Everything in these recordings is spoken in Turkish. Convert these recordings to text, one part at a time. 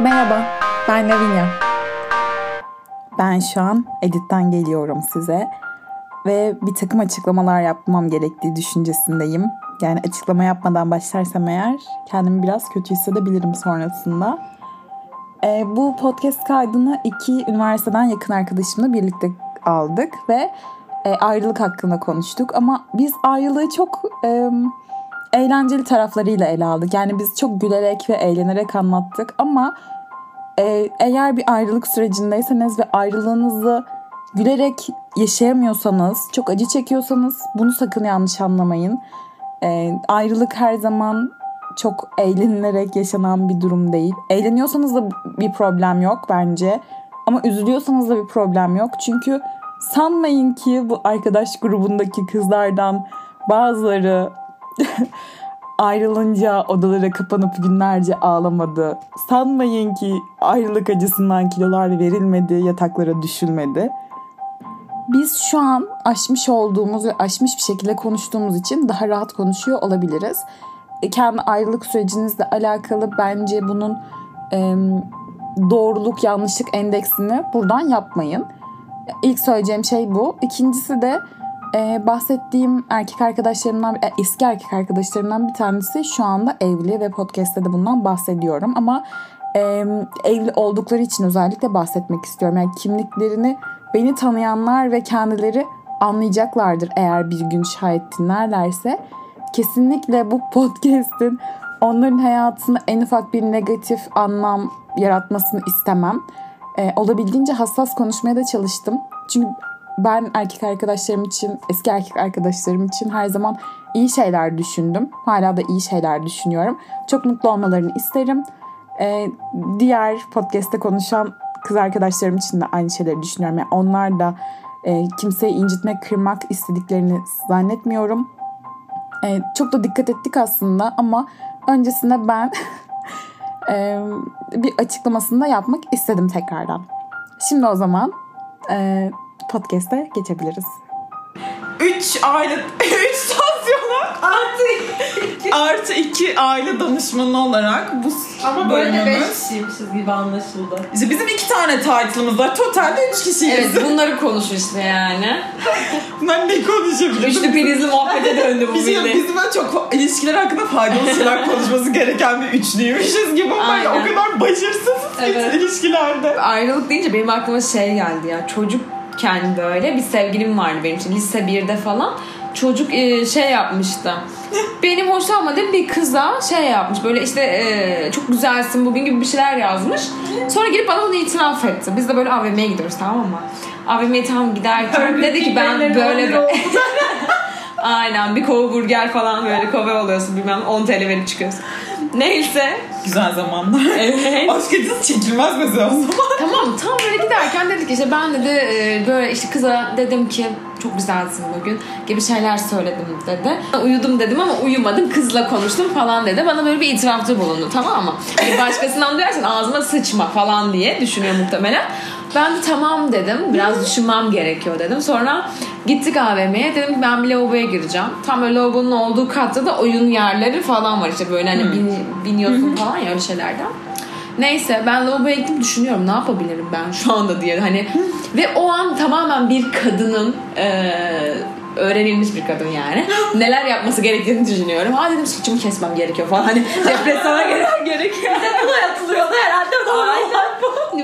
Merhaba, ben Lavinya. Ben şu an editten geliyorum size ve bir takım açıklamalar yapmam gerektiği düşüncesindeyim. Yani açıklama yapmadan başlarsam eğer kendimi biraz kötü hissedebilirim sonrasında. Bu podcast kaydını iki üniversiteden yakın arkadaşımla birlikte aldık ve ayrılık hakkında konuştuk. Ama biz ayrılığı çok eğlenceli taraflarıyla ele aldık. Yani biz çok gülerek ve eğlenerek anlattık. Ama eğer bir ayrılık sürecindeyseniz ve ayrılığınızı gülerek yaşayamıyorsanız, çok acı çekiyorsanız bunu sakın yanlış anlamayın. Ayrılık her zaman çok eğlenilerek yaşanan bir durum değil. Eğleniyorsanız da bir problem yok bence. Ama üzülüyorsanız da bir problem yok. Çünkü sanmayın ki bu arkadaş grubundaki kızlardan bazıları ayrılınca odalara kapanıp günlerce ağlamadı. Sanmayın ki ayrılık acısından kilolar verilmedi, yataklara düşülmedi. Biz şu an aşmış olduğumuz ve aşmış bir şekilde konuştuğumuz için daha rahat konuşuyor olabiliriz. Kendi ayrılık sürecinizle alakalı bence bunun doğruluk yanlışlık endeksini buradan yapmayın. İlk söyleyeceğim şey bu. İkincisi de bahsettiğim eski erkek arkadaşlarımdan bir tanesi şu anda evli ve podcast'te de bundan bahsediyorum. Ama evli oldukları için özellikle bahsetmek istiyorum. Yani kimliklerini beni tanıyanlar ve kendileri anlayacaklardır eğer bir gün şayet dinlerlerse. Kesinlikle bu podcast'in onların hayatını en ufak bir negatif anlam yaratmasını istemem. Olabildiğince hassas konuşmaya da çalıştım. Çünkü ben eski erkek arkadaşlarım için her zaman iyi şeyler düşündüm. Hala da iyi şeyler düşünüyorum. Çok mutlu olmalarını isterim. Diğer podcast'te konuşan kız arkadaşlarım için de aynı şeyleri düşünüyorum. Yani onlar da kimseyi incitmek, kırmak istediklerini zannetmiyorum. Çok da dikkat ettik aslında ama öncesinde ben bir açıklamasını da yapmak istedim tekrardan. Şimdi o zaman podcast'e geçebiliriz. 3 aile 3 sosyolar artı 2 aile danışmanı olarak bu ama bölümümüz. Böyle 5 kişiymişiz gibi anlaşıldı. İşte bizim 2 tane title'ımız var. Totalde 3 kişiyiz. Evet, bunları konuşun işte yani. Bunlar ne konuşabilirim? Üçlü prizli muhabbete döndü bu millet. Bizim çok ilişkiler hakkında faydalı şeyler konuşması gereken bir üçlüymüşüz gibi ama yani o kadar başarısızız evet. Ki ilişkilerde. Ayrılık deyince benim aklıma şey geldi ya. Çocukken böyle bir sevgilim vardı benim için. Lise 1'de falan. Çocuk şey yapmıştı. Benim hoşlanmadığım bir kıza şey yapmış. Böyle işte çok güzelsin bugün gibi bir şeyler yazmış. Sonra gelip bana bunu itiraf etti. Biz de böyle AVM'ye gidiyoruz, tamam mı? AVM'ye tam giderken dedi ki ben böyle aynen bir kova burger falan böyle kova oluyorsun bilmem 10 TL verip çıkıyorsun. Neyse. Güzel zamanlar. Evet. Aşk acısı çekilmez mesela o zaman. Tamam, tam böyle giderken dedik işte ben dedi böyle işte kıza dedim ki çok güzelsin bugün gibi şeyler söyledim dedi. Uyudum dedim ama uyumadım, kızla konuştum falan dedi. Bana böyle bir itirafta bulundu, tamam mı? Yani başkasından duyarsan ağzına sıçma falan diye düşünüyor muhtemelen. Ben de tamam dedim. Biraz düşünmem gerekiyor dedim. Sonra gittik AVM'ye. Dedim ki ben bir lavaboya gireceğim. Tam öyle lavabonun olduğu katta da oyun yerleri falan var işte böyle hani biniyorsun falan ya öyle şeylerden. Neyse ben lavaboya gittim, düşünüyorum ne yapabilirim ben şu anda diye hani ve o an tamamen bir kadının öğrenilmiş bir kadın yani neler yapması gerektiğini düşünüyorum. Ha dedim saçımı kesmem gerekiyor falan hani depresyona girmem gerekiyor. Bize buna yatılıyordu herhalde. Aynen.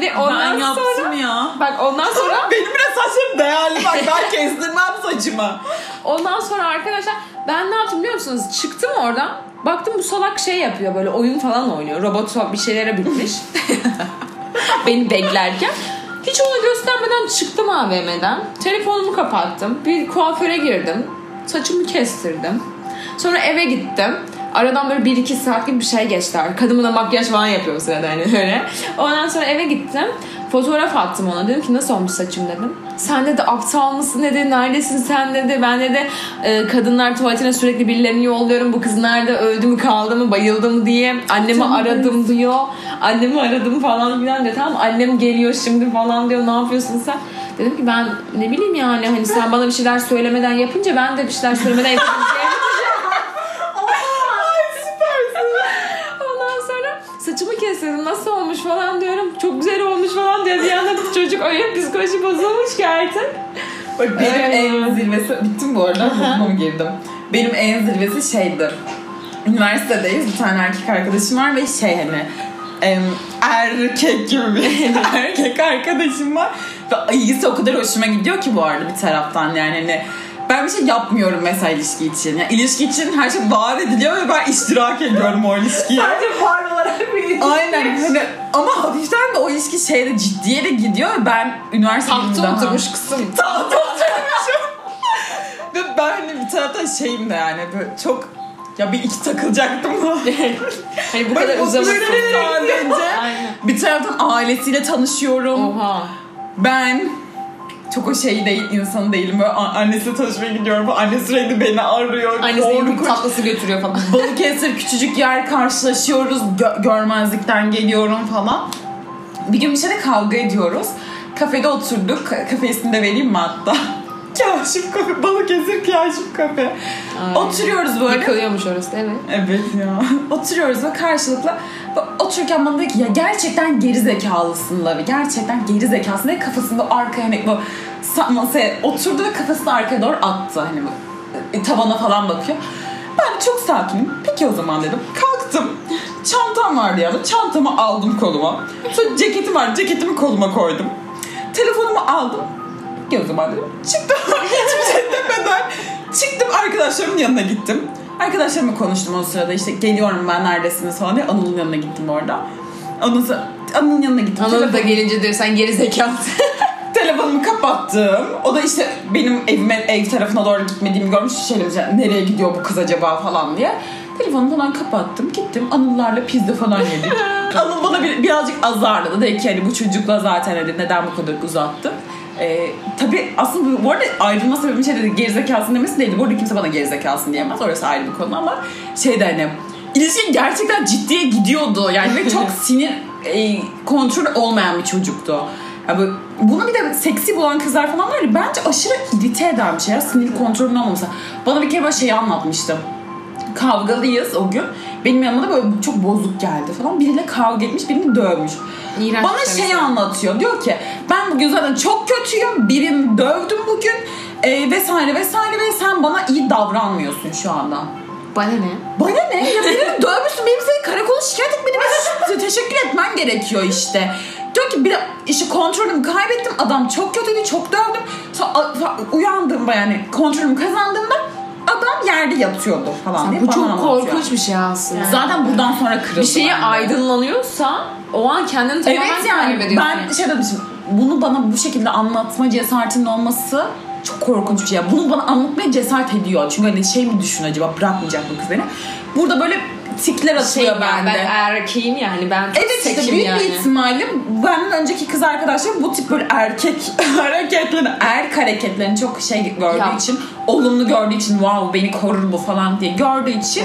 Ve ondan sonra ya. Bak ondan sonra benim bile saçım değerli bak ben kestirmem saçımı. Ondan sonra arkadaşlar ben ne yaptım biliyor musunuz? Çıktım oradan. Baktım bu salak şey yapıyor böyle oyun falan oynuyor. Robot bir şeylere bitmiş. Beni beklerken. Hiç onu göstermeden çıktım AVM'den. Telefonumu kapattım. Bir kuaföre girdim. Saçımı kestirdim. Sonra eve gittim. Aradan böyle 1-2 saat gibi bir şey geçti. Kadın da makyaj falan yapıyor o sırada hani öyle. Ondan sonra eve gittim. Fotoğraf attım ona. Dedim ki nasıl olmuş saçım dedim. Sen dedi aptal mısın dedi. Neredesin sen dedi. Ben dedi kadınlar tuvaletine sürekli birilerini yolluyorum. Bu kız nerede? Öldü mü kaldı mı? Bayıldı mı diye. Annemi aradım diyor. Annemi aradım falan filan diyor. Tamam annem geliyor şimdi falan diyor. Ne yapıyorsun sen? Dedim ki ben ne bileyim yani. Hani sen bana bir şeyler söylemeden yapınca ben de bir şeyler söylemeden yapacağım. Saçımı istedim. Nasıl olmuş falan diyorum. Çok güzel olmuş falan diye bir anda çocuk öyle psikolojik bozulmuş ki artık. Bak benim en zirvesi... Bittim bu arada. Buna girdim? Benim en zirvesi şeydi. Üniversitedeyiz. Bir tane erkek arkadaşım var ve şey hani... erkek gibi bir erkek arkadaşım var. Ve ilgisi o kadar hoşuma gidiyor ki bu arada bir taraftan yani hani... Ben bir şey yapmıyorum mesela ilişki için. Yani ilişki için her şey vaat ediliyor ve ben iştirak ediyorum o ilişkiye. Sadece var olarak bir ilişki. Aynen. Hani, ama hafiften de o ilişki şeyde ciddiye de gidiyor ve ben üniversitede... Tahta oturmuş kızım. Tahta oturmuşum. Ve ben hani bir taraftan şeyim de yani böyle çok... Ya bir iki takılacaktım. Hani bu kadar uzamasın sadece. Aynen. Bir taraftan ailesiyle tanışıyorum. Oha. Ben... Çok o şey değil, insanı değilim. Böyle annesiyle tanışmaya gidiyorum. Anne sürekli beni arıyor. Annesi yumruk tatlısı götürüyor falan. Balıkesir küçücük yer, karşılaşıyoruz. Görmezlikten geliyorum falan. Bir gün bir şeyde kavga ediyoruz. Kafede oturduk. Kafesini de vereyim mi hatta? Kaşif Kafe. Balıkesir Kaşif Kafe. Ay. Oturuyoruz böyle. Yıkılıyormuş orası değil mi? Evet ya. Oturuyoruz ve karşılıkla otururken bana dedi ki ya gerçekten geri zekalısın Lavi. Gerçekten geri zekalısın diye kafasını arkaya hani bu masaya oturdu ve kafasını arkaya doğru attı. Hani bu tavana falan bakıyor. Ben çok sakinim. Peki o zaman dedim. Kalktım. Çantam vardı ya. Çantamı aldım koluma. Sonra ceketim vardı. Ceketimi koluma koydum. Telefonumu aldım. O zaman dedim. Çıktım. Hiçbir şey demeden çıktım, arkadaşlarımın yanına gittim. Arkadaşlarımla konuştum o sırada. İşte geliyorum ben, neredesiniz falan diye. Anıl'ın yanına gittim orada. Ondan sonra Anıl'ın yanına gittim. Anıl da gelince diyor sen geri zekalısın. Telefonumu kapattım. O da işte benim evime, ev tarafına doğru gitmediğimi görmüş. Şeylerim, nereye gidiyor bu kız acaba falan diye. Telefonu falan kapattım. Gittim Anıl'larla pizza falan yedik. Anıl bana birazcık azarladı. Dedi ki hani bu çocukla zaten dedi, neden bu kadar uzattı. Tabii aslında bu arada ayrılma sebebim şey dedi, gerizekalısın demesi değildi. Bu arada kimse bana gerizekalısın diyemez. Orası ayrı bir konu ama şeyde hani ilişki gerçekten ciddiye gidiyordu. Yani ve çok sinir kontrol olmayan bir çocuktu. Yani bunu bir de seksi bulan kızlar falan var ya, bence aşırı irite eden bir şey ya, sinir kontrolünün olmaması. Bana bir kere böyle şeyi anlatmıştım. Kavgalıyız o gün. Benim yanıma da böyle çok bozuk geldi falan. Biriyle kavga etmiş, birini dövmüş. İğrenç. Bana şeyi anlatıyor. Diyor ki ben bugün zaten çok kötüyüm. Birini dövdüm bugün. Vesaire vesaire ve sen bana iyi davranmıyorsun şu anda. Bana ne? Bana ne? Ya birini dövmüşsün. Benim seni karakola şikayet etmedim. Teşekkür etmen gerekiyor işte. Diyor ki bir işte kontrolümü kaybettim. Adam çok kötüydü. Çok dövdüm. Sonra uyandığımda yani kontrolümü kazandığımda adam yerde yatıyordu falan diye. Bu çok korkunç bir şey aslında. Yani. Zaten buradan sonra kırıldı. Bir şeye aydınlanıyorsa o an kendini tamamen kaybediyorsun. Evet yani ben şey demişim, bunu bana bu şekilde anlatma cesaretinin olması çok korkunç bir şey. Bunu bana anlatmaya cesaret ediyor. Çünkü hani şey mi düşün acaba, bırakmayacak mı kız beni? Burada böyle tikler atıyor şey bende. Ben erkeğim yani, ben çok evet, sekim işte, büyük yani. Büyük bir ihtimalle benden önceki kız arkadaşlarım bu tip böyle erkek hareketlerini, erk hareketlerini çok şey gördüğü ya. İçin, olumlu gördüğü için, wow beni korur bu falan diye gördüğü için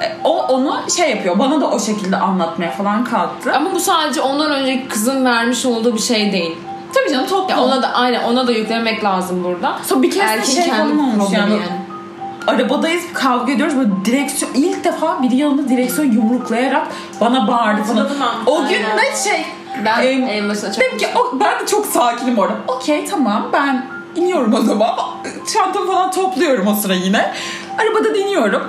evet. O onu şey yapıyor, bana da o şekilde anlatmaya falan kalktı. Ama bu sadece ondan önceki kızın vermiş olduğu bir şey değil. Tabii canım, toplum. Ona da aynen, ona da yüklemek lazım burada. Sonra bir kez de şey olmamış yani. Arabadayız, kavga ediyoruz böyle direksiyon, ilk defa biri yanımda direksiyon yumruklayarak bana bağırdı falan. O gün de şey ben dedim ki ben de çok sakinim orada. Okey tamam, ben iniyorum o zaman. Çantamı falan topluyorum o sıra yine. Arabada iniyorum.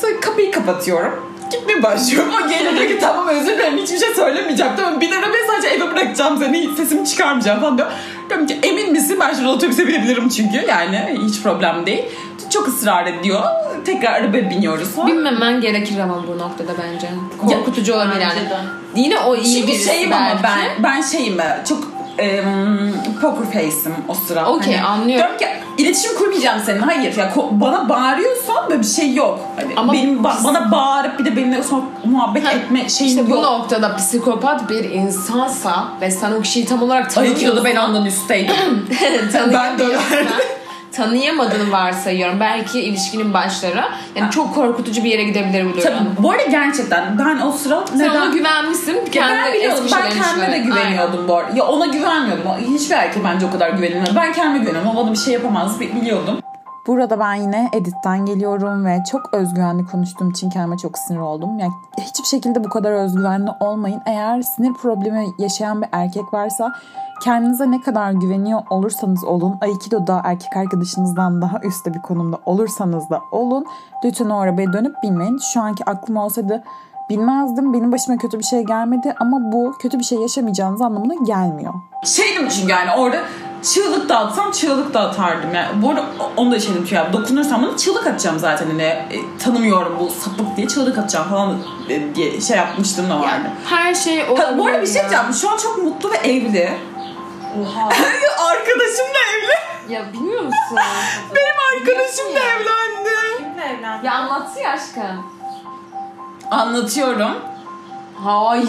Sonra kapıyı kapatıyorum. Gitmeye başlıyorum. O geliyor ki tamam özür dilerim, hiçbir şey söylemeyecektim. Bir arabaya sadece eve bırakacağım seni, sesimi çıkarmayacağım falan diyor. Diyorum ki emin misin, ben şurada otobüse binebilirim çünkü yani hiç problem değil. Çok ısrar ediyor. Tekrar arabaya biniyoruz. Binmemen gerekir ama bu noktada bence. Korkutucu olabilir yani. Yine o iyi birisi belki. Ama ben şeyim çok poker face'im o sıra. Okey hani, anlıyorum. Diyorum ki iletişim kurmayacağım seninle. Hayır ya bana bağırıyorsan böyle bir şey yok. Hani ama benim bana bağırıp bir de benimle sonra muhabbet etme şeyim işte yok. Bu noktada psikopat bir insansa ve sen o kişiyi tam olarak tanıyordu, ben ondan üstteydim. Ben de tanıyamadığını varsayıyorum. Belki ilişkinin başları. Yani çok korkutucu bir yere gidebilir bu durum. Bu arada gerçekten ben o sıra sen ona güvenmişsin. Ben kendime de güveniyordum bu arada. Ya ona güvenmiyordum. Hiçbir erkeğe bence o kadar güvenilmez. Ben kendime güveniyordum. O bana bir şey yapamaz biliyordum. Burada ben yine editten geliyorum ve çok özgüvenli konuştuğum için kendime çok sinir oldum. Yani hiçbir şekilde bu kadar özgüvenli olmayın. Eğer sinir problemi yaşayan bir erkek varsa kendinize ne kadar güveniyor olursanız olun, Aikido'da erkek arkadaşınızdan daha üstte bir konumda olursanız da olun, lütfen o arabaya dönüp binmeyin. Şu anki aklım olsaydı bilmezdim. Benim başıma kötü bir şey gelmedi ama bu kötü bir şey yaşamayacağınız anlamına gelmiyor. Şeydim çünkü yani orada çığlık da atsam çığlık da atardım. Yani bu arada onu da şeydim ki ya dokunursam bana çığlık atacağım zaten. Hani tanımıyorum bu sapık diye çığlık atacağım falan diye şey yapmıştım da vardı. Yani her şey olabilir. Bu arada bir şey diyeceğim. Şu an çok mutlu ve evli. Oha. Arkadaşım da evli. Ya bilmiyor musun? Benim arkadaşım da evlendi. Kimle evlendi? Ya anlatsın ya aşkım. Anlatıyorum. Hayır.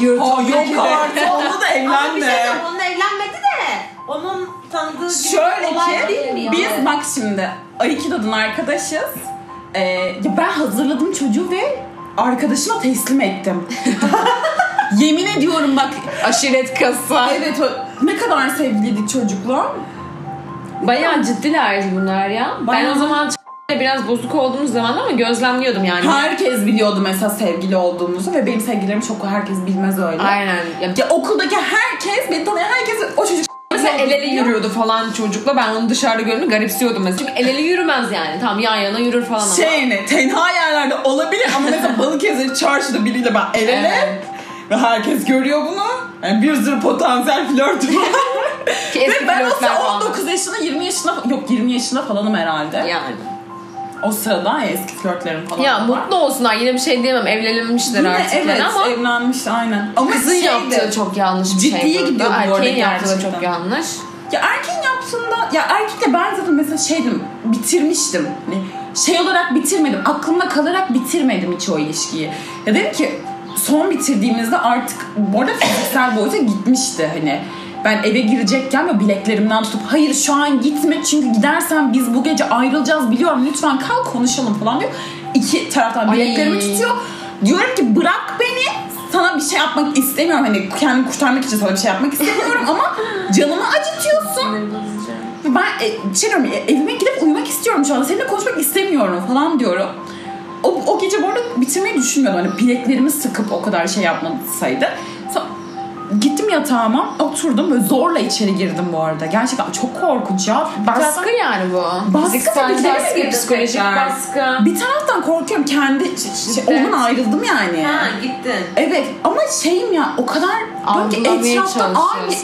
Yok artık. Onunla da evlendi. Bir şey diyeceğim. Onunla evlenmedi de. Onun tanıdığı gibi şöyle olay değil mi? Biz yani. Bak şimdi. Aikido'dan arkadaşız. Ya ben hazırladım çocuğu ve arkadaşıma teslim ettim. Yemin ediyorum bak. Aşiret kasa. Evet. Ne kadar sevgiliydik çocukla. Bayağı ciddilerdi bunlar ya. Ben o zaman... Biraz bozuk olduğumuz zaman ama gözlemliyordum yani. Herkes biliyordu mesela sevgili olduğumuzu ve benim sevgilerim çok herkes bilmez öyle. Aynen. Ya okuldaki herkes, beni tanıyan herkes o çocuk mesela el ele yürüyordu falan çocukla. Ben onu dışarıda görünce garipsiyordum mesela. Çünkü el ele yürümez yani. Tam yan yana yürür falan ama. Tenha yerlerde olabilir ama mesela Balıkesir çarşıda biriyle ben el ele. Evet. Ve herkes görüyor bunu. Yani bir sürü potansiyel flörtü var. Ve ben mesela 19 yaşına 20 yaşına yok 20 yaşına falanım herhalde. Yani. O sırada eski flörtlerim falan ya var. Mutlu olsunlar. Yine bir şey diyemem. Evlenmişler artık. Evet, ama evlenmiş aynen. Ama kızın yaptığı çok yanlış bir şey. Ciddiye gidiyor bu arada. Erkeğin yaptığı çok yanlış. Ya erkeğin yaptığında... Ya erkekle ben zaten mesela şeydim. Bitirmiştim. Şey olarak bitirmedim. Aklımda kalarak bitirmedim hiç o ilişkiyi. Ya dedim ki son bitirdiğimizde artık... Bu arada fiziksel boyuta gitmişti hani. Ben eve girecekken ve bileklerimden tutup hayır şu an gitme çünkü gidersen biz bu gece ayrılacağız biliyorum lütfen kal konuşalım falan diyor. İki taraftan bileklerimi tutuyor. Diyorum ki bırak beni sana bir şey yapmak istemiyorum. Hani kendimi kurtarmak için sana bir şey yapmak istemiyorum ama canımı acıtıyorsun. Ben diyorum evime gidip uyumak istiyorum şu anda seninle konuşmak istemiyorum falan diyorum. O gece bu arada bitirmeyi düşünmüyordum. Hani bileklerimi sıkıp o kadar şey yapmasaydı. Gittim yatağıma, oturdum ve zorla içeri girdim bu arada. Gerçekten çok korkunç ya. Baskı yani bu. Baskı, psikolojik baskı. Bir taraftan korkuyorum kendi. Onun ayrıldım yani. Ha gittin. Evet ama şeyim ya o kadar böyle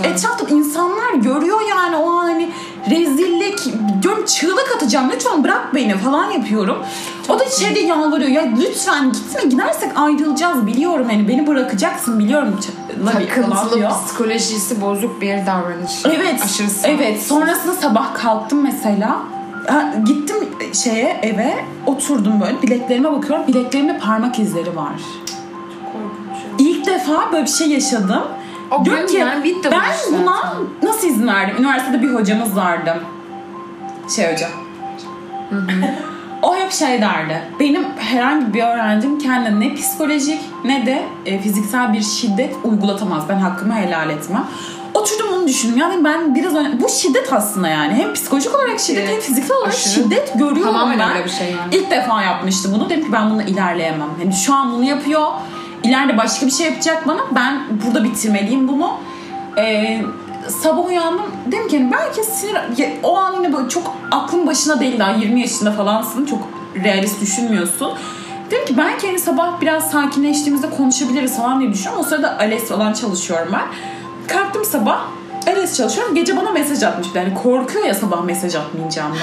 etrafta insanlar görüyor yani o hani rezillik. Diyorum çığlık atacağım lütfen bırak beni falan yapıyorum. Çok o da içeride yalvarıyor ya lütfen gitme gidersek ayrılacağız biliyorum yani beni bırakacaksın biliyorum. Takıntılı psikolojisi bozuk bir davranış. Evet. Aşırısı. Evet. Sonrasında sabah kalktım mesela. Gittim eve oturdum böyle bileklerime bakıyorum. Bileklerimde parmak izleri var. Çok korkunç. İlk defa böyle bir şey yaşadım. O gün ben buna nasıl izin verdim? Üniversitede bir hocamız vardı. Hocam. O hep derdi. Benim herhangi bir öğrencim kendine ne psikolojik ne de fiziksel bir şiddet uygulatamaz. Ben hakkımı helal etmem. Oturdum bunu düşündüm. Yani ben biraz bu şiddet aslında yani. Hem psikolojik olarak şiddet hem fiziksel olarak şiddet görüyorum. Tamamen öyle bir şey yani. İlk defa yapmıştı bunu. Dedim ki ben bununla ilerleyemem. Yani şu an bunu yapıyor. İleride başka bir şey yapacak bana. Ben burada bitirmeliyim bunu. Sabah uyandım. Dedim ki belki sinir... O an yine böyle çok aklın başına değil daha 20 yaşında falansın. Çok realist düşünmüyorsun. Dedim ki belki sabah biraz sakinleştiğimizde konuşabiliriz falan diye düşünüyorum. O sırada ALES falan çalışıyorum ben. Kalktım sabah. ALES çalışıyorum. Gece bana mesaj atmış. Yani korkuyor ya sabah mesaj atmayacağımdan.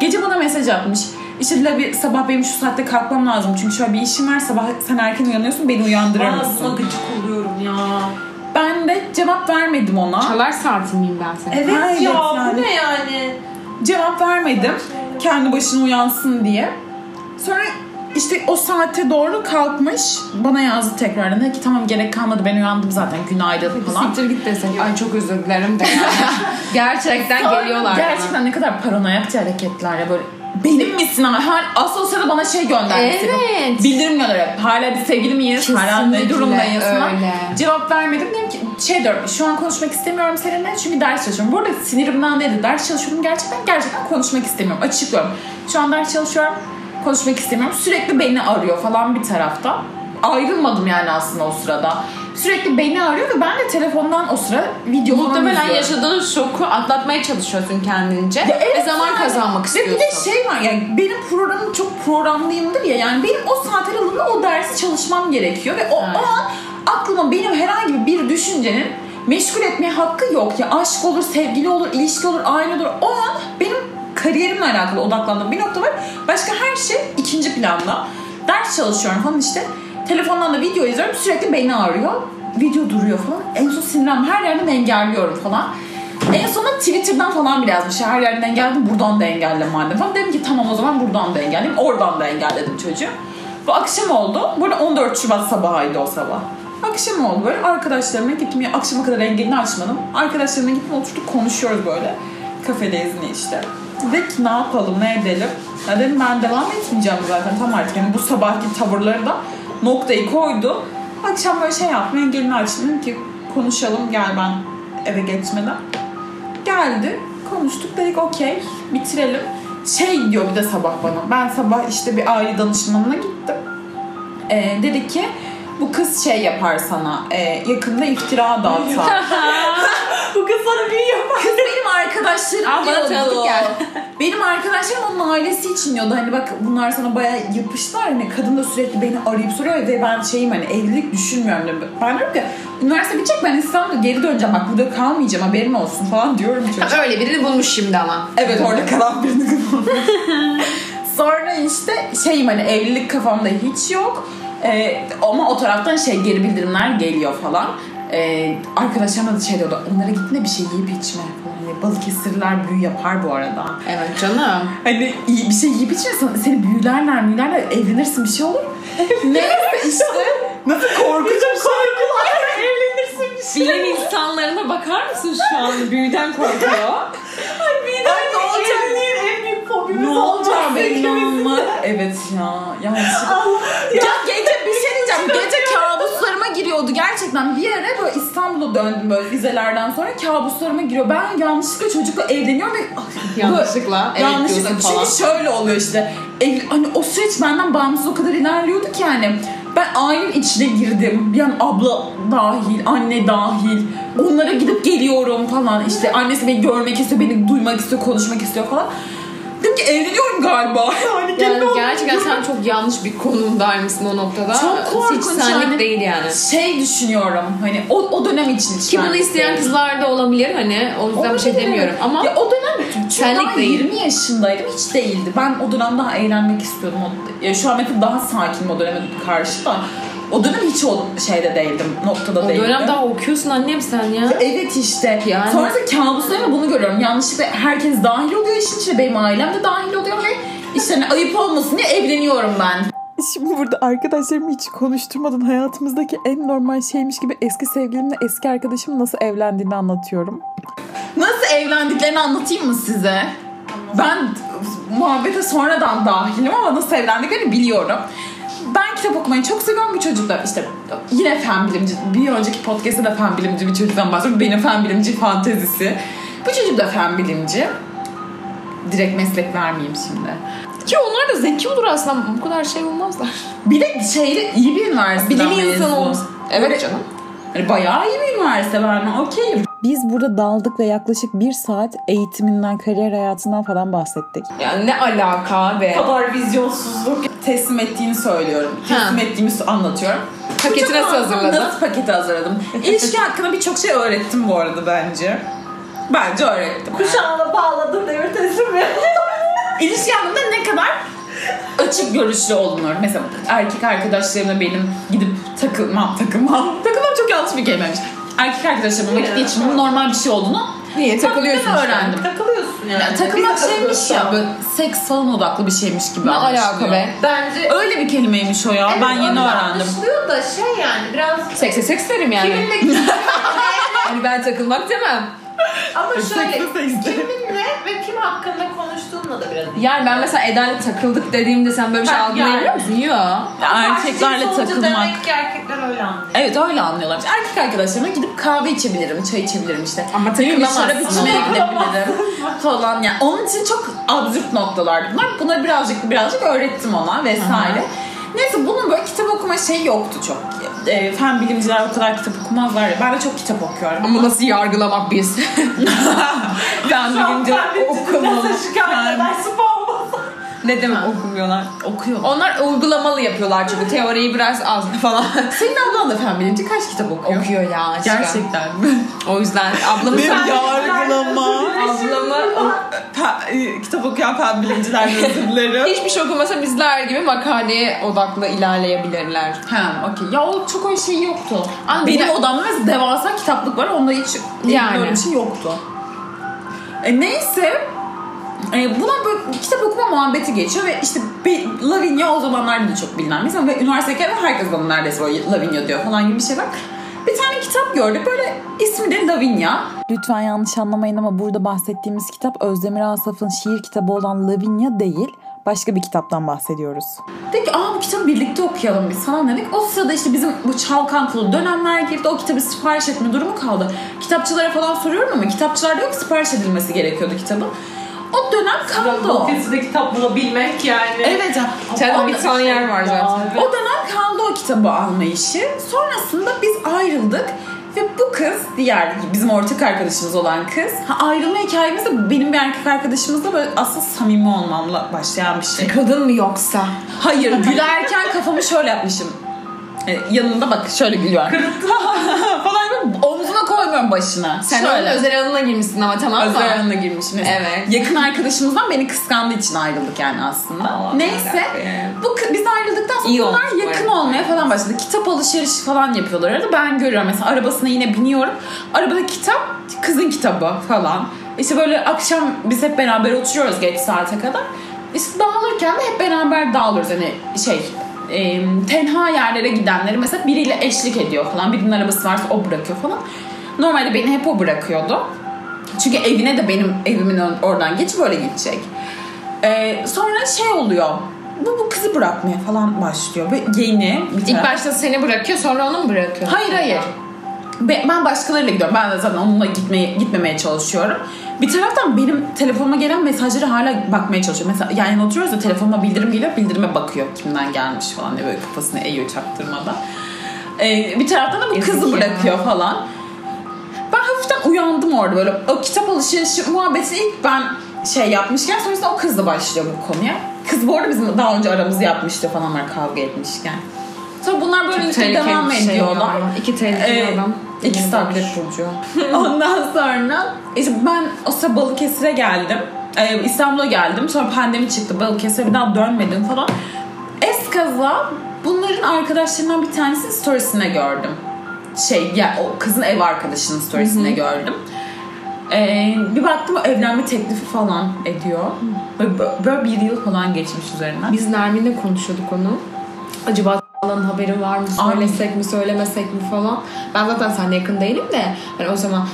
Gece bana mesaj atmış. Sabah benim şu saatte kalkmam lazım. Çünkü şöyle bir işim var. Sabah sen erken uyanıyorsun. Beni uyandırır mısın? Buna gıcık oluyorum ya. Ben de cevap vermedim ona. Çalar saati miyim ben sana? Evet, evet ya yani. Bu ne yani? Cevap vermedim. Kendi başına uyansın diye. Sonra o saate doğru kalkmış. Bana yazdı tekrardan. Dedi ki tamam gerek kalmadı ben uyandım zaten günaydın falan. Siktir git desene. Ay çok özür dilerim de yani. Gerçekten geliyorlar. Gerçekten bana. Ne kadar paranoyak hareketler ya böyle. Benim misin ama her asosyada bana şey göndermişsin. Evet. Bildirim gönderip hala bir sevgili miyiz? Hala ne durumdayız? Cevap vermedim. Dedim ki şu an konuşmak istemiyorum seninle çünkü ders çalışıyorum. Burada sinirimden neydi? Ders çalışıyorum gerçekten konuşmak istemiyorum. Açıklıyorum. Şu an ders çalışıyorum. Konuşmak istemiyorum. Sürekli beni arıyor falan bir tarafta. Ayrılmadım yani aslında o sırada. Sürekli beni arıyor ve ben de telefondan o sıra video muhtemelen yaşadığın şoku atlatmaya çalışıyorsun kendince. Evet, ve zaman kazanmak istiyorsun. Ve bir de şey var yani benim programım çok programlıyımdır ya yani benim o saat aralığında o dersi çalışmam gerekiyor ve o an aklıma benim herhangi bir düşüncenin meşgul etmeye hakkı yok ya. Aşk olur, sevgili olur, ilişki olur, aile olur. O an benim kariyerimle alakalı odaklandığım bir nokta var. Başka her şey ikinci planda. Ders çalışıyorum falan işte. Telefondan da video izliyorum. Sürekli beni arıyor. Video duruyor falan. En son sinirlendim. Her yerden engelliyorum falan. En sonunda Twitter'dan falan bile yazmış. Her yerden engelledim. Buradan da engellem madem falan. Dedim ki tamam o zaman buradan da engelleyeyim. Oradan da engelledim çocuğu. Bu akşam oldu. Burada 14 Şubat sabahıydı o sabah. Akşam oldu böyle. Arkadaşlarımla gittim. Ya, akşama kadar engelini açmadım. Arkadaşlarımla gittim. Oturduk konuşuyoruz böyle. Kafedeyiz ne işte. Dedik ne yapalım ne edelim. Ya dedim ben devam etmeyeceğim zaten. Tam artık yani bu sabahki tavırları da noktayı koydum. Akşam böyle şey yaptım. Engelini açtım. Dedim ki konuşalım gel ben eve geçmeden. Geldi. Konuştuk. Dedik okey. Bitirelim. Şey diyor bir de sabah bana. Ben sabah işte bir aile danışmanına gittim. Dedi ki bu kız şey yapar sana. Yakında iftira da atar. Bu kız sana büyü yapar. Kız benim arkadaşlarım diyordu. Benim arkadaşlarım onun ailesi için diyordu. Hani bak bunlar sana bayağı yapıştılar. Hani kadın da sürekli beni arayıp soruyor. Ve ben şeyim hani evlilik düşünmüyorum. Ben diyorum ki üniversite bitecek ben İstanbul'a geri döneceğim. Bak burada kalmayacağım haberim olsun falan diyorum. Çocuğa. Öyle birini bulmuş şimdi ama. Evet orada kalan birini bulmuş. Sonra işte şeyim hani evlilik kafamda hiç yok. Ama o taraftan şey geri bildirimler geliyor falan. Arkadaşlarıma da şey diyordu. Onlara gitme bir şey yiyip içme falan. Yani Balıkesirliler büyü yapar bu arada. Evet canım. Hani bir şey yiyip içme seni büyülerler evlenirsin bir şey olur. Neyse işte. Nasıl korkucu bir korkular. Evlenirsin bir şey. Bilen insanlarına bakar mısın şu an? Büyüden korkuyor. Ay büyüden ne olacak benim evet ya yanlışlıkla. Ya gece bir şey diyeceğim. Gece kabuslarıma giriyordu gerçekten. Bir ara böyle İstanbul'a döndüm böyle vizelerden sonra kabuslarıma giriyor. Ben yanlışlıkla çocukla evleniyorum ve yanlışlıkla. Yanlışlıkla. Evet, çünkü şöyle oluyor işte. Hani o süreç benden bağımsız o kadar ilerliyordu ki yani. Ben ailenin içine girdim. Yani abla dahil, anne dahil. Onlara gidip geliyorum falan. İşte annesi beni görmek istiyor, beni duymak istiyor, konuşmak istiyor falan. Dedim ki evleniyorum galiba. Yani gerçekten sen çok yanlış bir konumdaymışsın o noktada. Çok korkunç. Hiç senlik yani, değil yani. Şey düşünüyorum hani o dönem için. Ki bunu isteyen kızlar da olabilir hani. O yüzden bir şey demiyorum ama. Ya o dönem senlik değil. 20 yaşındaydım hiç değildi. Ben o dönem daha eğlenmek istiyordum. Ya şu an daha sakinim o döneme karşı da. O dönem hiç noktada değildim. O dönem daha okuyorsun annem sen ya. Evet işte. Yani. Sonrasında kabuslarımla bunu görüyorum. Yanlışlıkla herkes dahil oluyor işin içine. Benim ailem de dahil oluyor ve işte hani ayıp olmasın diye evleniyorum ben. Şimdi burada arkadaşlarımı hiç konuşturmadan hayatımızdaki en normal şeymiş gibi eski sevgilimle eski arkadaşımın nasıl evlendiğini anlatıyorum. Nasıl evlendiklerini anlatayım mı size? Ben muhabbete sonradan dahilim ama nasıl evlendiklerini biliyorum. Ben kitap okumayı çok seviyorum bu çocuklar. İşte yine fen bilimci, bir önceki podcast'ta da fen bilimci bir çocuktan bahsediyorum. Benim fen bilimci fantezisi. Bu çocuk da fen bilimci. Direkt meslek vermeyeyim şimdi. Ki onlar da zeki olur aslında. Bu kadar şey olmazlar. Bir de şeyle iyi bir üniversiteden bilim insanı olmuş. Evet canım. Yani bayağı iyi bir üniversite verme. Okey. Biz burada daldık ve yaklaşık 1 saat eğitiminden, kariyer hayatından falan bahsettik. Yani ne alaka ve... Bu kadar vizyonsuzluk teslim ettiğini söylüyorum. Teslim ettiğimi anlatıyorum. Paketi nasıl hazırladın? Nasıl paketi hazırladım? İlişki hakkında birçok şey öğrettim bu arada bence. Bence öğrettim. Kuşağına bağladım devir teslimi. İlişki hakkında ne kadar açık görüşlü olunur. Mesela erkek arkadaşlarımla benim gidip takılmam çok yanlış bir kelimeymiş. Erkek arkadaşlarımın vakit geçirmenin normal bir şey olduğunu takılıyorsun öğrendim. Takılıyorsun yani. Takılmak şeymiş ya böyle seks falan odaklı bir şeymiş gibi. Ne alaka be? Bence öyle bir kelimeymiş o ya. Evet, ben yeni öğrendim. Anlaşılıyor da şey yani biraz... Seks derim yani. Kiminle? Hani ben takılmak demem. Ama şöyle kiminle ve kim hakkında konuştuğunla da biraz... Yani ben mesela Eda'yla takıldık dediğimde sen böyle bir şey algılayabiliyor musun? Yok. Erkeklerle takılmak. Demek ki erkekler öyle anlıyor. Evet öyle anlıyorlar. Erkek arkadaşlarıma gidip kahve içebilirim, çay içebilirim işte. Ama takılamazsın. Şarap içmeye gidebilirim falan. Yani onun için çok absürt noktalar bunlar. Bunları birazcık öğrettim ona vesaire. Neyse bunun böyle kitap okuma şeyi yoktu çok. Fen bilimciler o kadar kitap okumazlar ya. Ben de çok kitap okuyorum. Ama nasıl yargılamak biz? Fen bilimciler okumalı. Ne demek okumuyorlar? Okuyor. Onlar uygulamalı yapıyorlar çünkü. Teoriyi biraz az falan. Senin ablan da fen bilimci kaç kitap okuyor? Okuyor ya aşkım. Gerçekten. O yüzden ablamı... Bir yargılama. Ablamı... kitap okuyan fen bilimciler özürlerim. Hiçbir şey okumasa bizler gibi makaleye odaklı ilerleyebilirler. He, okey. Ya o çok öyle şey yoktu. Anladım. Benim odamda devasa kitaplık var. Onda hiç öyle bir şey yoktu. Neyse... buna böyle kitap okuma muhabbeti geçiyor ve işte Lavinya o zamanlarda da çok bilinen bir insan ve üniversitedeyken herkes bana neredeyse böyle Lavinya diyor falan gibi bir şeyler. Bir tane kitap gördük böyle, ismi de Lavinya. Lütfen yanlış anlamayın ama burada bahsettiğimiz kitap Özdemir Asaf'ın şiir kitabı olan Lavinya değil, başka bir kitaptan bahsediyoruz. Dedik ki bu kitabı birlikte okuyalım biz falan dedik. O sırada işte bizim bu çalkantılı dönemler girdi. O kitabı sipariş etme durumu kaldı. Kitapçılara falan soruyorum ama kitapçılar diyor ki sipariş edilmesi gerekiyordu kitabın. O dönem kaldı o. Balıkesir'de kitap bulabilmek yani. Evet. Ama bir tane yer var zaten. O dönem kaldı o kitabı almayışı. Sonrasında biz ayrıldık. Ve bu kız, diğer bizim ortak arkadaşımız olan kız. Ayrılma hikayemiz de benim bir erkek arkadaşımızla böyle asıl samimi olmamla başlayan bir şey. Kadın mı yoksa? Hayır. Gülerken kafamı şöyle yapmışım. Yanında bak şöyle gülüyor. Kırıttı. Falan böyle omzuna koymuyorum başına. Sen öyle özel alanına girmişsin ama, tamam mı? Özel alanına girmişim. Evet. Yakın arkadaşımızdan beni kıskandığı için ayrıldık yani aslında. Allah. Neyse. Biz ayrıldıktan sonra bunlar yakın olmaya falan başladı. Kitap alışverişi falan yapıyorlar arada. Ben görüyorum mesela, arabasına yine biniyorum. Arabada kitap, kızın kitabı falan. İşte böyle akşam biz hep beraber oturuyoruz geç saate kadar. İşte dağılırken de hep beraber dağılıyoruz. Hani tenha yerlere gidenleri mesela biriyle eşlik ediyor falan. Birinin arabası varsa o bırakıyor falan. Normalde beni hep o bırakıyordu. Çünkü evine de benim evimin oradan geç böyle gidecek. Sonra oluyor. Bu kızı bırakmaya falan başlıyor. Yeni. İlk başta seni bırakıyor, sonra onu mu bırakıyor? Hayır. Ben başkalarıyla gidiyorum. Ben de zaten onunla gitmemeye çalışıyorum. Bir taraftan benim telefonuma gelen mesajları hala bakmaya çalışıyor. Mesela yani oturuyoruz da telefonuma bildirim geliyor. Bildirime bakıyor kimden gelmiş falan diye böyle kafasını eğiyor çaktırmadan. Bir taraftan da bu kızı bırakıyor falan. Ben hafiften uyandım orada böyle. O kitap alışverişi muhabbeti ilk ben yapmışken sonrasında o kızla başlıyor bu konuya. Kız bu arada bizim daha önce aramızı yapmıştı falan, var kavga etmişken. Sonra bunlar böyle devam ediyorlar. İki tehlikeli adam. İki stabil kurucu. Ondan sonra ben o sırada Balıkesir'e geldim. İstanbul'a geldim. Sonra pandemi çıktı. Balıkesir'e bir daha dönmedim falan. Eskaza bunların arkadaşlarından bir tanesinin storiesine gördüm. O kızın ev arkadaşının storiesine gördüm. Bir baktım evlenme teklifi falan ediyor. Böyle bir yıl falan geçmiş üzerinden. Biz Nermin'le konuşuyorduk onu. Acaba Allah'ın haberi var mı? Söylesek mi? Söylemesek mi falan. Ben zaten seninle yakın değilim de hani o zaman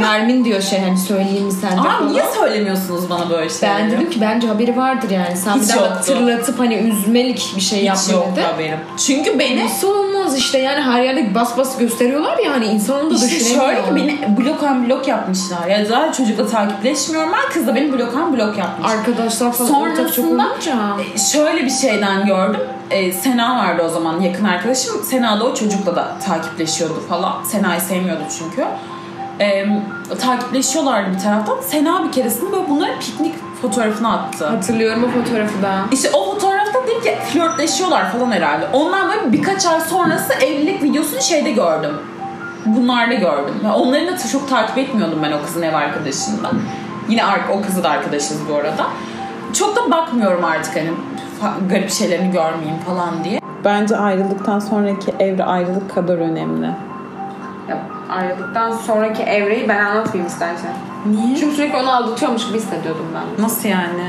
Nermin diyor hani söyleyeyim mi sence? Niye söylemiyorsunuz bana böyle şeyleri? Ben dedim ki bence haberi vardır yani. Sen hiç bir daha hatırlatıp hani üzmelik bir şey yapmadın. Hiç yoktu haberim. Çünkü beni... Nasıl olmaz işte yani, her yerde bas gösteriyorlar ya hani, insanın da düşünemiyor. İşte şöyle ki beni blok yapmışlar. Ya zaten çocukla takipleşmiyorum ben. Kız da beni blok yapmış. Arkadaşlar falan ortak çok olunca. Şöyle bir şeyden gördüm. Sena vardı o zaman yakın arkadaşım. Sena da o çocukla da takipleşiyordu falan. Sena'yı sevmiyordu çünkü. Takipleşiyorlardı bir taraftan. Sena bir keresinde böyle bunların piknik fotoğrafını attı. Hatırlıyorum o fotoğrafı da. İşte o fotoğrafta değil ki flörtleşiyorlar falan herhalde. Ondan böyle birkaç ay sonrası evlilik videosunu gördüm. Bunlarla gördüm. Onların da çok takip etmiyordum ben o kızın ev arkadaşından. Yine o kızı da arkadaşız bu arada. Çok da bakmıyorum artık hani garip şeylerini görmeyeyim falan diye. Bence ayrıldıktan sonraki evre ayrılık kadar önemli. Ya, ayrıldıktan sonraki evreyi ben anlatmayayım istersen. Niye? Çünkü sürekli onu aldatıyormuş gibi hissediyordum ben. Nasıl yani?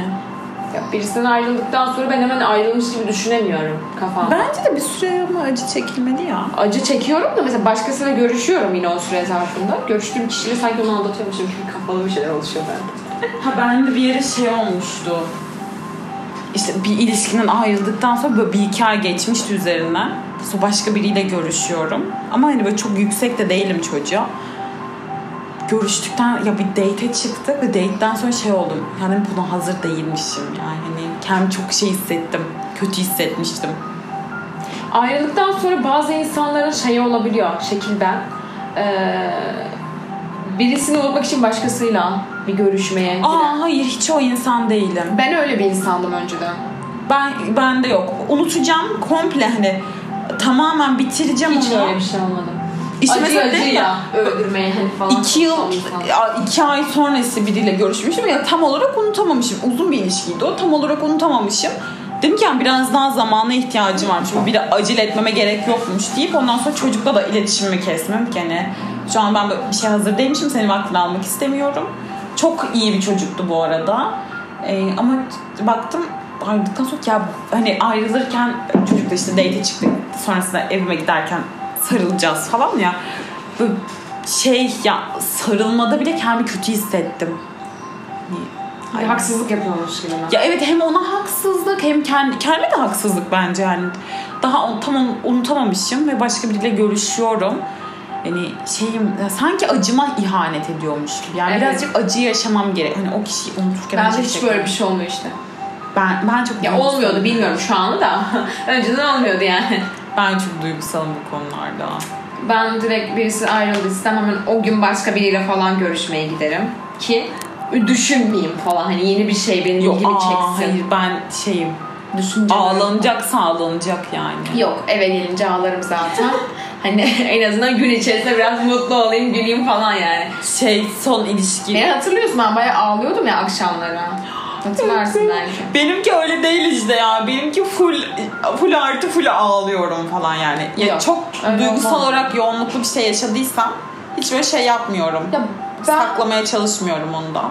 Ya, birisinden ayrıldıktan sonra ben hemen ayrılmış gibi düşünemiyorum kafamda. Bence de bir süre ama acı çekilmedi ya. Acı çekiyorum da mesela başkasıyla görüşüyorum yine o süre zarfında. Görüştüğüm kişiyle sanki onu aldatıyormuş gibi kafalı bir şeyler oluşuyor bende. Ha bende bir yere şey olmuştu. İşte bir ilişkiden ayrıldıktan sonra böyle bir iki ay geçmişti üzerinden. Sonra başka biriyle görüşüyorum. Ama hani böyle çok yüksek de değilim çocuğa. Görüştükten ya bir date'e çıktık ve date'den sonra şey oldum. Yani buna hazır değilmişim. Yani hani kendimi çok şey hissettim. Kötü hissetmiştim. Ayrıldıktan sonra bazı insanların şeyi olabiliyor şekilden. Birisini bulmak için başkasıyla bir görüşmeye giren. Aa hayır, hiç o insan değilim. Ben öyle bir insandım önceden. Ben de yok. Unutacağım komple, hani tamamen bitireceğim hiç onu. Hiç öyle bir şey olmadı. İşte acıyla öldürmeye hani falan. 2 ay sonrası biriyle görüşmüşüm ya, tam olarak unutamamışım. Uzun bir ilişkiydi o, tam olarak unutamamışım. Dedim ki yani biraz daha zamana ihtiyacım varmış. Bir de acele etmeme gerek yokmuş deyip ondan sonra çocukla da iletişimimi kesmem ki hani. Şu an ben bir şey hazır değilmişim, senin vaktini almak istemiyorum. Çok iyi bir çocuktu bu arada. Ama baktım ayrıldıktan sonra ya hani ayrılırken çocukla işte date'e çıktık. Sonrasında evime giderken sarılacağız falan ya. Böyle şey ya, sarılmada bile kendimi kötü hissettim. Ay, haksızlık yapıyormuş gibi. Ya evet, hem ona haksızlık hem kendime de haksızlık bence yani. Daha tam unutamamışım ve başka biriyle görüşüyorum. Yani şeyim sanki acıma ihanet ediyormuş gibi. Yani evet. Birazcık acı yaşamam gerek. Hani o kişiyi unuturken. Bence hiç böyle bir şey olmuyor işte. Ben çok ya olmuyordu, bilmiyorum şu anda da. Önceden olmuyordu yani. Ben çok duygusalım bu konularda. Ben direkt birisi ayrıldıysa hemen o gün başka biriyle falan görüşmeye giderim ki düşünmeyeyim falan, hani yeni bir şey beni ilgimi çeksin. Hayır ben şeyim. Ağlanacak sağlanacak yani. Yok, eve gelince ağlarım zaten. Hani en azından gün içerisinde biraz mutlu olayım, güleyim falan yani. Şey son ilişki. Beni hatırlıyorsun, ben bayağı ağlıyordum ya akşamları. Hatırlarsın belki. Benimki öyle değil işte ya. Benimki full artı full ağlıyorum falan yani. Ya yok, çok duygusal olmaz. Olarak yoğunluklu bir şey yaşadıysam hiç böyle şey yapmıyorum. Ya ben saklamaya çalışmıyorum onu da.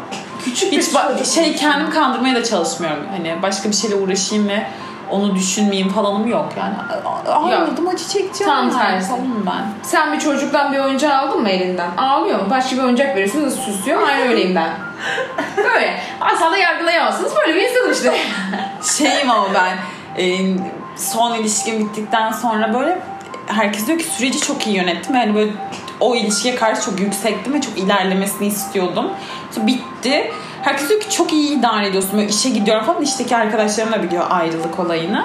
Küçük hiç şey kendimi kandırmaya da çalışmıyorum. Hani başka bir şeyle uğraşayım ve onu düşünmeyeyim falanım yok yani. Ağladım, acı çekeceğim. Tam tersi. Ben. Sen bir çocuktan bir oyuncak aldın mı elinden? Ağlıyor mu? Başka bir oyuncak veriyorsun da susuyor. Aynı öyleyim ben. Böyle. Asla da yargılayamazsınız. Böyle bir insanım işte. Şeyim ama ben son ilişkim bittikten sonra böyle herkes diyor ki süreci çok iyi yönettim. Yani böyle o ilişkiye karşı çok yüksektim ve çok ilerlemesini istiyordum. Sonra bitti. Herkes diyor ki çok iyi idare ediyorsun. Böyle işe gidiyorum falan. İşteki arkadaşlarım da biliyor ayrılık olayını.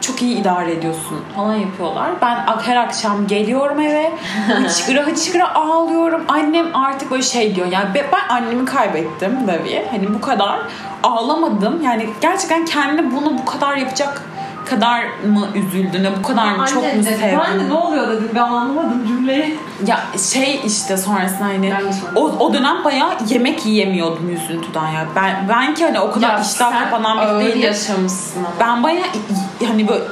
Çok iyi idare ediyorsun falan yapıyorlar. Ben her akşam geliyorum eve. Hıçkıra hıçkıra ağlıyorum. Annem artık böyle şey diyor. Yani ben annemi kaybettim tabii. Hani bu kadar ağlamadım. Yani gerçekten kendine bunu bu kadar yapacak kadar mı üzüldün? Bu kadar mı? Anne, çok mu sevdin? Anne ne oluyor dedim. Ben anlamadım cümleyi. Ya şey işte sonrasında hani o dönem bayağı yemek yiyemiyordum üzüntüden ya. Ben ki hani o kadar iştah kapanan bir değilim. Ben bayağı hani böyle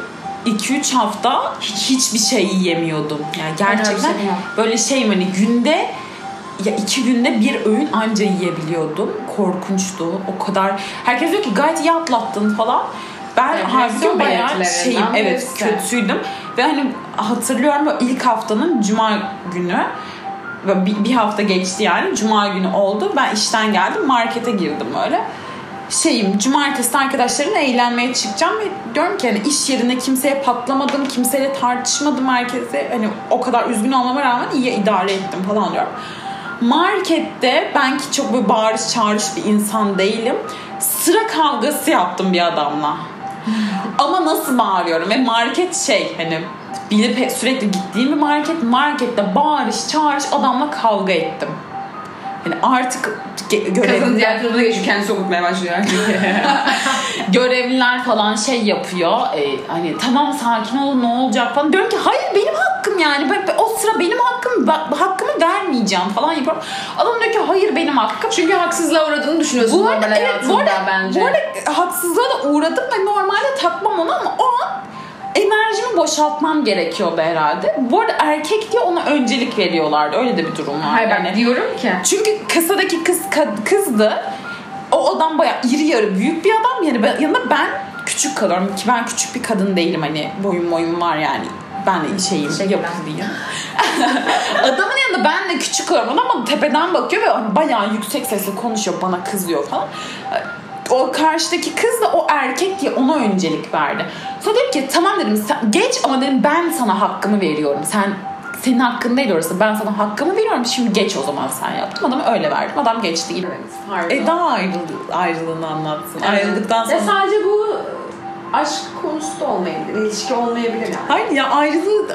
2-3 hafta hiçbir şey yiyemiyordum. Yani gerçekten böyle şeyim hani günde ya 2 günde bir öğün anca yiyebiliyordum. Korkunçtu. O kadar. Herkes diyor ki gayet iyi atlattın falan. Ben halbuki bayağı şeyim, evet kötüydüm ve hani hatırlıyorum ilk haftanın cuma günü, bir hafta geçti yani, cuma günü oldu, ben işten geldim, markete girdim öyle şeyim, cumartesi arkadaşlarımla eğlenmeye çıkacağım ve diyorum ki hani iş yerine kimseye patlamadım, kimseyle tartışmadım, herkese hani o kadar üzgün olmama rağmen iyi idare ettim falan diyorum. Markette ben ki çok böyle bağırış çağırış bir insan değilim. Sıra kavgası yaptım bir adamla. Ama nasıl bağırıyorum? Ve market şey hani bilip sürekli gittiğim bir market. Markette bağırış çağırış adamla kavga ettim. Yani artık kadın diğer tarafına geçiyor, kendisi okutmaya başlıyor. Görevliler falan şey yapıyor. Hani tamam sakin olun ne olacak falan. Diyorum ki hayır benim hakkım yani. O sıra benim hakkım. Hakkımı vermeyeceğim falan yapıyorum. Adam diyor ki hayır benim hakkım. Çünkü haksızlığa uğradığını düşünüyorsun normal hayatında bence. Bu arada haksızlığa da uğradım ve normalde takmam onu ama o an enerjimi boşaltmam gerekiyordu herhalde. Bu arada erkek diye ona öncelik veriyorlardı. Öyle de bir durum var. Hayır ben yani diyorum ki. Çünkü kasadaki kızdı. O adam bayağı iri yarı büyük bir adam. Yani yanında ben küçük kalıyorum. Ki ben küçük bir kadın değilim. Hani boyum var yani. Ben şeyim. Yapılıyım. Adamın yanında ben de küçük çıkıyorum ona ama tepeden bakıyor ve hani bayağı yüksek sesle konuşuyor, bana kızıyor falan. O karşıdaki kız da o erkek diye ona öncelik verdi. Sonra dedim ki tamam dedim, geç ama dedim ben sana hakkımı veriyorum. Senin hakkın değil orası. Ben sana hakkımı veriyorum. Şimdi geç o zaman sen yaptım. Adamı öyle verdim. Adam geçti. Evet, daha ayrılığını anlatsın. Evet. Ayrıldıktan sonra. Ya sadece bu aşk konusu da olmayabilir. İlişki olmayabilir yani. Hayır ya, ayrılığı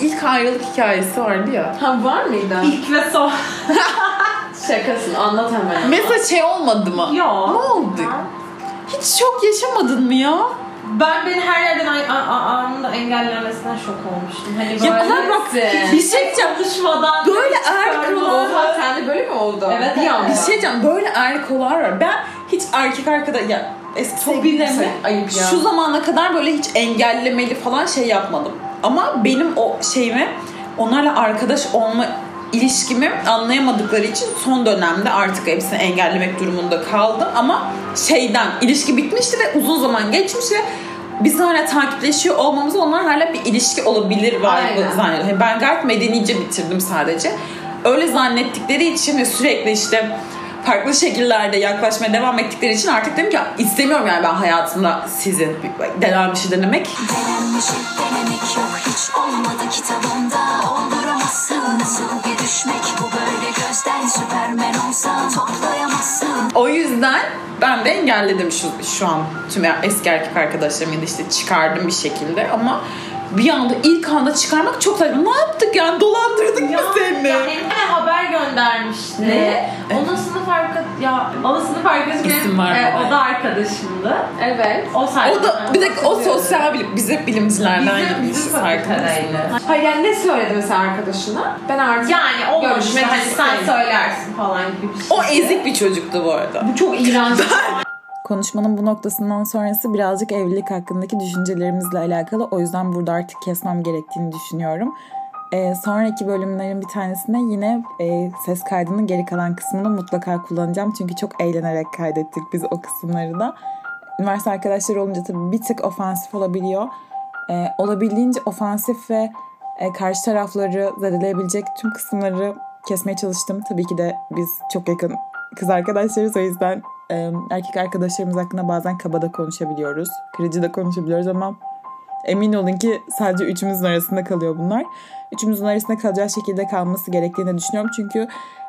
ilk ayrılık hikayesi vardı ya. Ha, var mıydı? İlk ve son. Şakasın, anlat hemen. Mesela şey olmadı mı? Yok. Ne oldu? Ha. Hiç şok yaşamadın mı ya? Beni her yerden anında engellemesinden şok olmuştum. Hani böyle ya bak, bir şey konuşmadan böyle erkolar. Sende böyle mi oldu? Evet. Bir şey diyeceğim, böyle erkolar var. Ben hiç erkek arkadaş ya eski sevgilimle şu zamana kadar böyle hiç engellemeli falan şey yapmadım. Ama benim o şeyimi, onlarla arkadaş olma ilişkimi anlayamadıkları için son dönemde artık hepsini engellemek durumunda kaldım. Ama şeyden, ilişki bitmişti ve uzun zaman geçmişti. Biz hala takipleşiyor olmamız, onlar hala bir ilişki olabilir var zannediyor. Ben gayet medenice bitirdim sadece. Öyle zannettikleri için ve sürekli işte farklı şekillerde yaklaşmaya devam ettikleri için artık dedim ki istemiyorum yani ben hayatımda sizin denenmişi denemek. Denenmişi denemek yok, hiç olmadı kitabımda, olduramazsın. Nasıl bir düşmek bu, böyle gözden süpermen olsa toplayamazsın. O yüzden ben de engelledim şu an tüm eski erkek arkadaşlarımı da işte çıkardım bir şekilde ama bir anda ilk anda çıkarmak çok saçma. Ne yaptık yani? Dolandırdık mı seni? Ya Emine haber göndermişti. Ne? Onun sınıf arkadaşı, ya onun sınıf arkadaşı benim, o da arkadaşımdı. Evet. O da bir dakika, o sosyal bilim, bize bilimcilerden bizim arkadaşıydı. Hayır yani ne söyledi mesela arkadaşına? Ben artık yani görüşme hani sen söylersin falan gibi bir şey. O ezik bir çocuktu bu arada. Bu çok iğrenç. Konuşmanın bu noktasından sonrası birazcık evlilik hakkındaki düşüncelerimizle alakalı. O yüzden burada artık kesmem gerektiğini düşünüyorum. Sonraki bölümlerin bir tanesinde yine ses kaydının geri kalan kısmını mutlaka kullanacağım. Çünkü çok eğlenerek kaydettik biz o kısımları da. Üniversite arkadaşları olunca tabii bir tık ofansif olabiliyor. Olabildiğince ofansif ve karşı tarafları zedeleyebilecek tüm kısımları kesmeye çalıştım. Tabii ki de biz çok yakın kız arkadaşlarız, o yüzden erkek arkadaşlarımız hakkında bazen kaba da konuşabiliyoruz. Kırıcı da konuşabiliyoruz ama emin olun ki sadece üçümüzün arasında kalıyor bunlar. Üçümüzün arasında kalacağı şekilde kalması gerektiğini düşünüyorum. Çünkü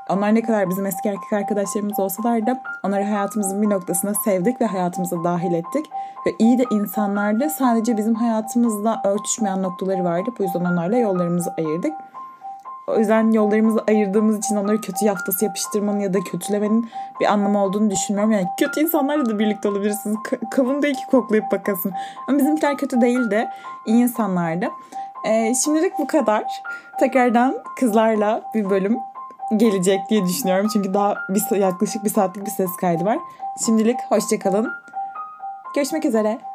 onlar ne kadar bizim eski erkek arkadaşlarımız olsalar da onları hayatımızın bir noktasına sevdik ve hayatımıza dahil ettik. Ve iyi de insanlardı, sadece bizim hayatımızda örtüşmeyen noktaları vardı. Bu yüzden onlarla yollarımızı ayırdık. O yüzden yollarımızı ayırdığımız için onları kötü yaftası yapıştırmanın ya da kötülemenin bir anlamı olduğunu düşünmüyorum. Yani kötü insanlarla da birlikte olabilirsiniz. Kavun değil ki koklayıp bakasın. Ama bizimkiler kötü değil de iyi insanlardı. Şimdilik bu kadar. Tekrardan kızlarla bir bölüm gelecek diye düşünüyorum. Çünkü daha yaklaşık bir saatlik bir ses kaydı var. Şimdilik hoşça kalın. Görüşmek üzere.